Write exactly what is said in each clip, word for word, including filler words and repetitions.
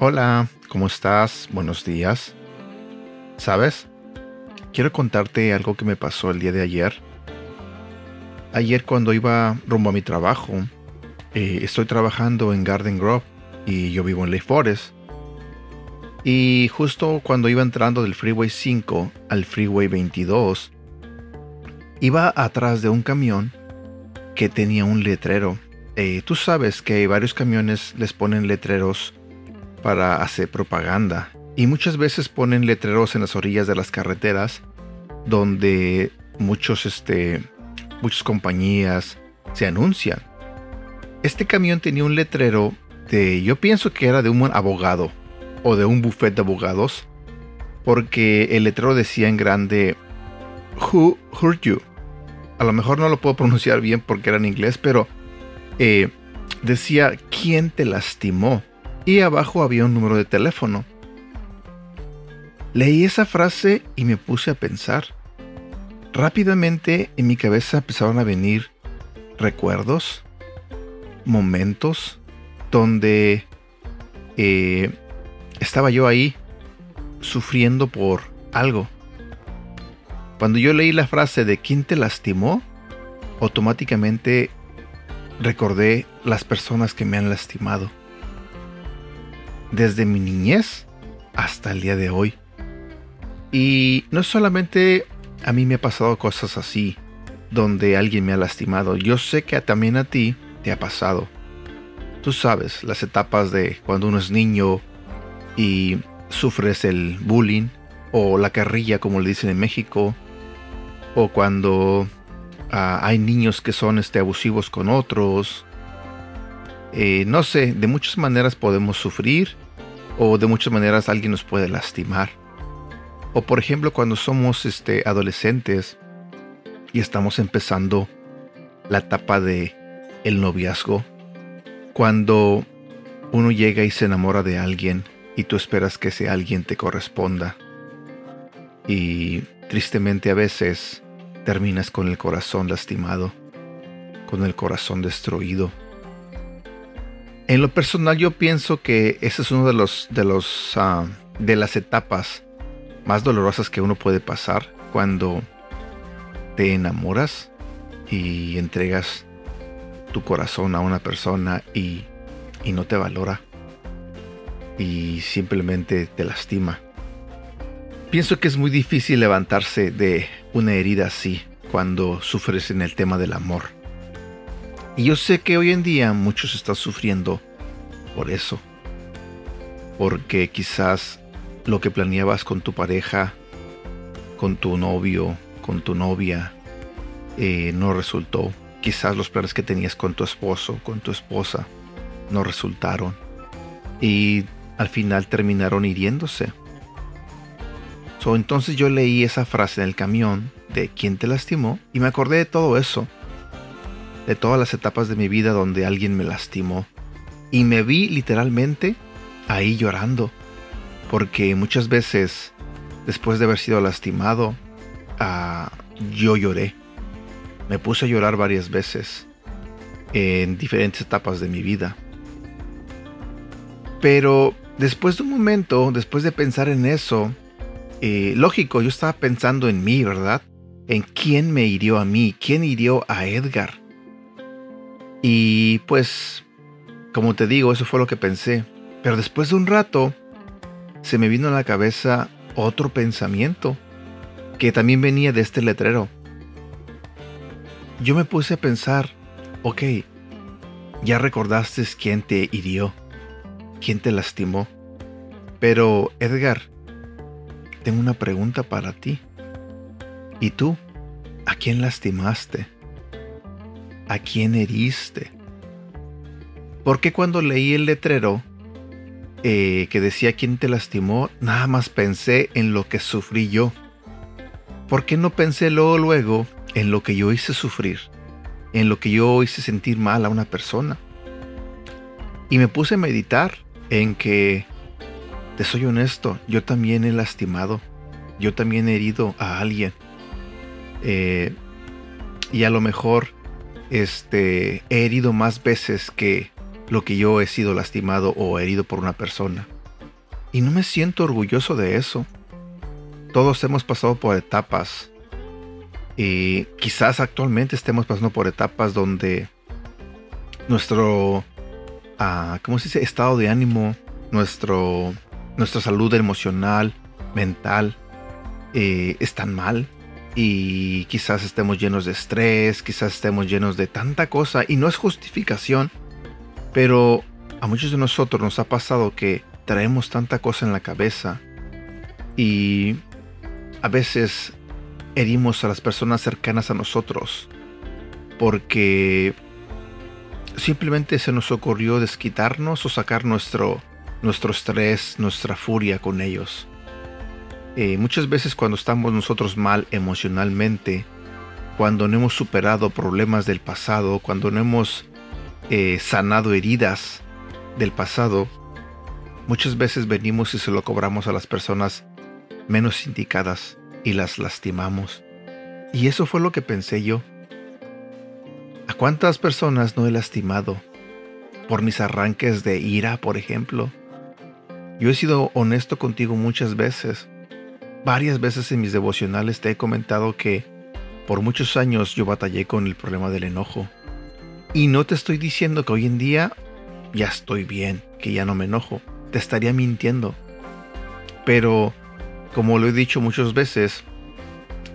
Hola, ¿cómo estás? Buenos días. ¿Sabes? Quiero contarte algo que me pasó el día de ayer. Ayer cuando iba rumbo a mi trabajo, eh, estoy trabajando en Garden Grove y yo vivo en Lake Forest. Y justo cuando iba entrando del Freeway cinco al Freeway veintidós, iba atrás de un camión que tenía un letrero. Eh, tú sabes que varios camiones les ponen letreros para hacer propaganda. Y muchas veces ponen letreros en las orillas de las carreteras donde muchos, este, muchas compañías se anuncian. Este camión tenía un letrero de, yo pienso que era de un abogado o de un bufete de abogados, porque el letrero decía en grande, "Who hurt you?". A lo mejor no lo puedo pronunciar bien porque era en inglés, pero eh, decía, "¿Quién te lastimó?". Y abajo había un número de teléfono. Leí esa frase y me puse a pensar. Rápidamente en mi cabeza empezaron a venir recuerdos, momentos donde eh, estaba yo ahí sufriendo por algo. Cuando yo leí la frase de ¿quién te lastimó?, automáticamente recordé las personas que me han lastimado. Desde mi niñez hasta el día de hoy. Y no solamente a mí me ha pasado cosas así, donde alguien me ha lastimado. Yo sé que también a ti te ha pasado. Tú sabes las etapas de cuando uno es niño y sufres el bullying o la carrilla, como le dicen en México. O cuando uh, hay niños que son este, abusivos con otros. Eh, no sé, de muchas maneras podemos sufrir o de muchas maneras alguien nos puede lastimar. O por ejemplo cuando somos este, adolescentes y estamos empezando la etapa de el noviazgo. Cuando uno llega y se enamora de alguien y tú esperas que ese alguien te corresponda. Y tristemente a veces terminas con el corazón lastimado, con el corazón destruido. En lo personal yo pienso que esa es una de, los, de, los, uh, de las etapas más dolorosas que uno puede pasar cuando te enamoras y entregas tu corazón a una persona y, y no te valora y simplemente te lastima. Pienso que es muy difícil levantarse de una herida así cuando sufres en el tema del amor. Y yo sé que hoy en día muchos están sufriendo por eso. Porque quizás lo que planeabas con tu pareja, con tu novio, con tu novia, eh, no resultó. Quizás los planes que tenías con tu esposo, con tu esposa, no resultaron. Y al final terminaron hiriéndose. So, entonces yo leí esa frase en el camión de ¿quién te lastimó? Y me acordé de todo eso. De todas las etapas de mi vida donde alguien me lastimó. Y me vi literalmente ahí llorando. Porque muchas veces, después de haber sido lastimado, uh, yo lloré. Me puse a llorar varias veces. En diferentes etapas de mi vida. Pero después de un momento, después de pensar en eso, eh, lógico, yo estaba pensando en mí, ¿verdad? En quién me hirió a mí, quién hirió a Edgar. Y pues, como te digo, eso fue lo que pensé. Pero después de un rato, se me vino a la cabeza otro pensamiento que también venía de este letrero. Yo me puse a pensar, ok, ya recordaste quién te hirió, quién te lastimó. Pero Edgar, tengo una pregunta para ti. ¿Y tú? ¿A quién lastimaste? ¿A quién heriste? Porque cuando leí el letrero eh, que decía quién te lastimó, nada más pensé en lo que sufrí yo. ¿Por qué no pensé luego, luego en lo que yo hice sufrir? En lo que yo hice sentir mal a una persona. Y me puse a meditar en que Te soy honesto, yo también he lastimado, yo también he herido a alguien. Eh, y a lo mejor este, he herido más veces que lo que yo he sido lastimado o herido por una persona. Y no me siento orgulloso de eso. Todos hemos pasado por etapas. Y quizás actualmente estemos pasando por etapas donde nuestro uh, ¿cómo se dice? estado de ánimo, nuestro, nuestra salud emocional, mental, eh, están mal. Y quizás estemos llenos de estrés, quizás estemos llenos de tanta cosa. Y no es justificación, pero a muchos de nosotros nos ha pasado que traemos tanta cosa en la cabeza y a veces herimos a las personas cercanas a nosotros porque simplemente se nos ocurrió desquitarnos o sacar nuestro, nuestro estrés, nuestra furia con ellos. Eh, muchas veces cuando estamos nosotros mal emocionalmente, cuando no hemos superado problemas del pasado, cuando no hemos eh, sanado heridas del pasado, muchas veces venimos y se lo cobramos a las personas menos indicadas y las lastimamos. Y eso fue lo que pensé yo. ¿A cuántas personas no he lastimado? Por mis arranques de ira, por ejemplo. Yo he sido honesto contigo muchas veces. Varias veces en mis devocionales te he comentado que por muchos años yo batallé con el problema del enojo. Y no te estoy diciendo que hoy en día ya estoy bien, que ya no me enojo. Te estaría mintiendo, pero como lo he dicho muchas veces,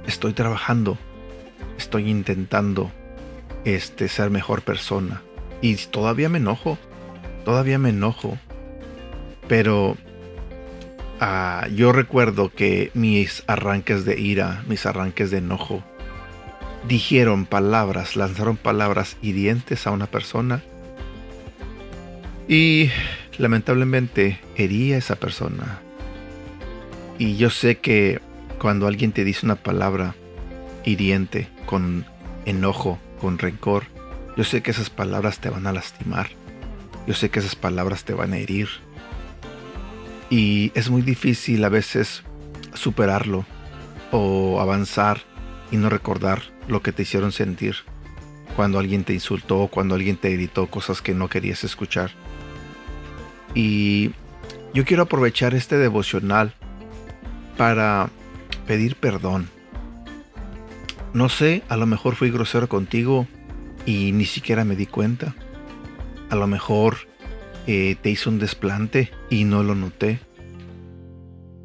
estoy trabajando, estoy intentando este, ser mejor persona y todavía me enojo, todavía me enojo, pero uh, yo recuerdo que mis arranques de ira, mis arranques de enojo, dijeron palabras, lanzaron palabras hirientes a una persona y lamentablemente herí a esa persona. Y yo sé que cuando alguien te dice una palabra hiriente, con enojo, con rencor, yo sé que esas palabras te van a lastimar. Yo sé que esas palabras te van a herir. Y es muy difícil a veces superarlo o avanzar y no recordar lo que te hicieron sentir cuando alguien te insultó, cuando alguien te gritó cosas que no querías escuchar. Y yo quiero aprovechar este devocional para pedir perdón. No sé, a lo mejor fui grosero contigo y ni siquiera me di cuenta. A lo mejor eh, te hice un desplante y no lo noté.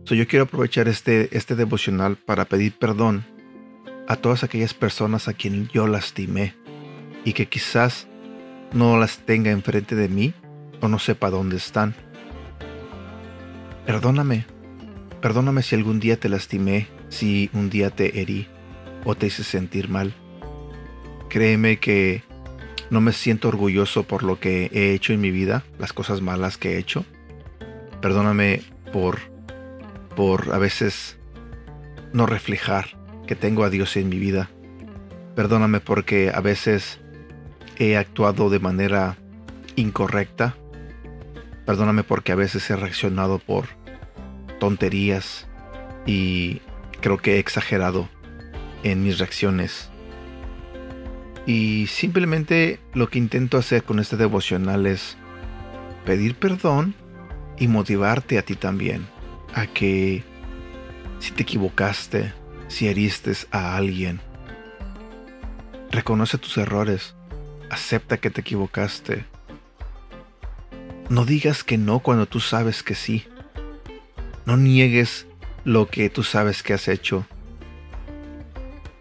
So, yo quiero aprovechar este, este devocional para pedir perdón a todas aquellas personas a quien yo lastimé y que quizás no las tenga enfrente de mí o no sepa dónde están. Perdóname, perdóname si algún día te lastimé, si un día te herí o te hice sentir mal. Créeme que no me siento orgulloso por lo que he hecho en mi vida, las cosas malas que he hecho. Perdóname por, por a veces no reflejar que tengo a Dios en mi vida. Perdóname porque a veces he actuado de manera incorrecta. Perdóname porque a veces he reaccionado por tonterías y creo que he exagerado en mis reacciones. Y simplemente lo que intento hacer con este devocional es pedir perdón y motivarte a ti también, a que si te equivocaste, si heriste a alguien, reconoce tus errores, acepta que te equivocaste. No digas que no cuando tú sabes que sí. No niegues lo que tú sabes que has hecho.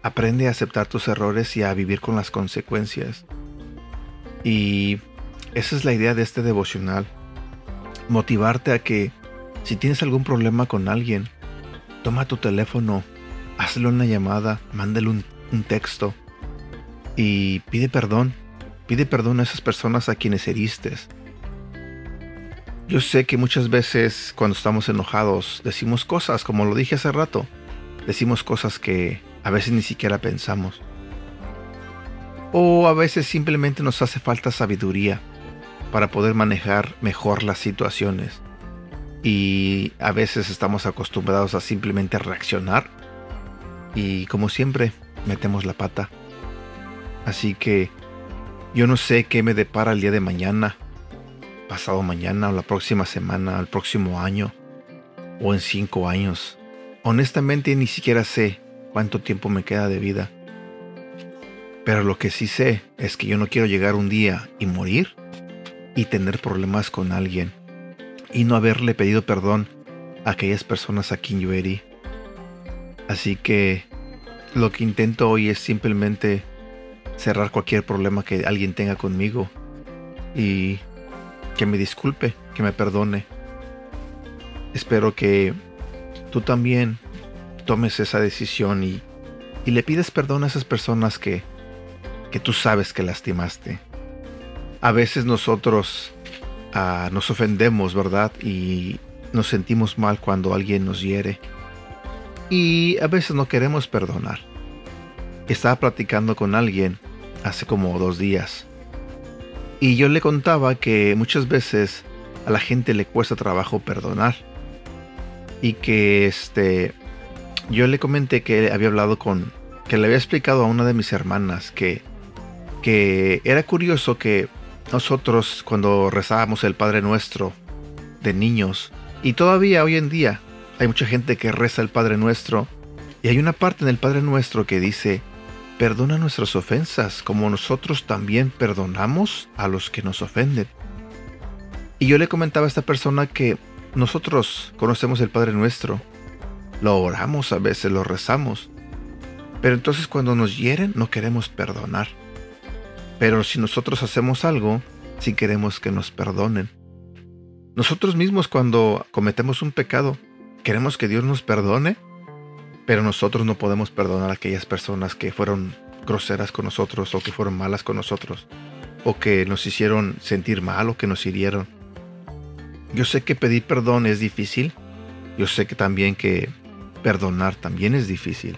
Aprende a aceptar tus errores y a vivir con las consecuencias. Y esa es la idea de este devocional. Motivarte a que si tienes algún problema con alguien, toma tu teléfono, hazle una llamada, mándale un, un texto y pide perdón. Pide perdón a esas personas a quienes heriste. Yo sé que muchas veces cuando estamos enojados decimos cosas, como lo dije hace rato, decimos cosas que a veces ni siquiera pensamos. O a veces simplemente nos hace falta sabiduría para poder manejar mejor las situaciones. y a veces estamos acostumbrados a simplemente reaccionar y, como siempre, metemos la pata. Así que yo no sé qué me depara el día de mañana, pasado mañana, o la próxima semana, el próximo año, o en cinco años. Honestamente, ni siquiera sé cuánto tiempo me queda de vida. Pero lo que sí sé es que yo no quiero llegar un día y morir y tener problemas con alguien y no haberle pedido perdón a aquellas personas a quien yo herí. Así que lo que intento hoy es simplemente cerrar cualquier problema que alguien tenga conmigo y que me disculpe, que me perdone. Espero que tú también tomes esa decisión y, y le pides perdón a esas personas que, que tú sabes que lastimaste. A veces nosotros uh, nos ofendemos, ¿verdad? Y nos sentimos mal cuando alguien nos hiere. Y a veces no queremos perdonar. Estaba platicando con alguien hace como dos días. Y yo le contaba que muchas veces a la gente le cuesta trabajo perdonar. Y que este, yo le comenté que había hablado con, que le había explicado a una de mis hermanas que, que era curioso que nosotros cuando rezábamos el Padre Nuestro de niños, y todavía hoy en día hay mucha gente que reza el Padre Nuestro, y hay una parte en el Padre Nuestro que dice: perdona nuestras ofensas, como nosotros también perdonamos a los que nos ofenden. Y yo le comentaba a esta persona que nosotros conocemos el Padre Nuestro, lo oramos a veces, lo rezamos, pero entonces cuando nos hieren no queremos perdonar. Pero si nosotros hacemos algo, sí queremos que nos perdonen. Nosotros mismos cuando cometemos un pecado, queremos que Dios nos perdone, pero nosotros no podemos perdonar a aquellas personas que fueron groseras con nosotros o que fueron malas con nosotros o que nos hicieron sentir mal o que nos hirieron. Yo sé que pedir perdón es difícil. Yo sé que también que perdonar también es difícil.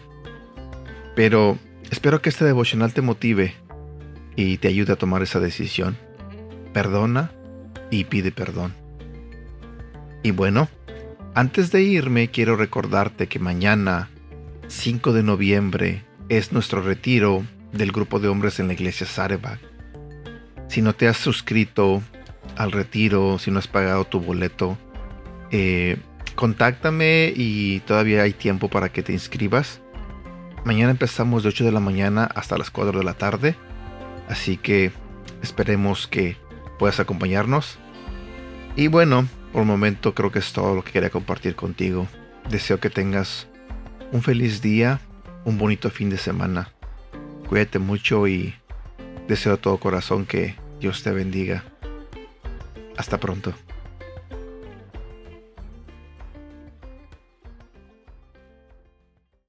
Pero espero que este devocional te motive y te ayude a tomar esa decisión. Perdona y pide perdón. Y bueno, antes de irme quiero recordarte que mañana cinco de noviembre es nuestro retiro del grupo de hombres en la iglesia Zarebag. Si no te has suscrito al retiro, si no has pagado tu boleto, eh, contáctame y todavía hay tiempo para que te inscribas. Mañana empezamos de ocho de la mañana hasta las cuatro de la tarde, así que esperemos que puedas acompañarnos. Y bueno, por el momento creo que es todo lo que quería compartir contigo. Deseo que tengas un feliz día, un bonito fin de semana. Cuídate mucho y deseo de todo corazón que Dios te bendiga. Hasta pronto.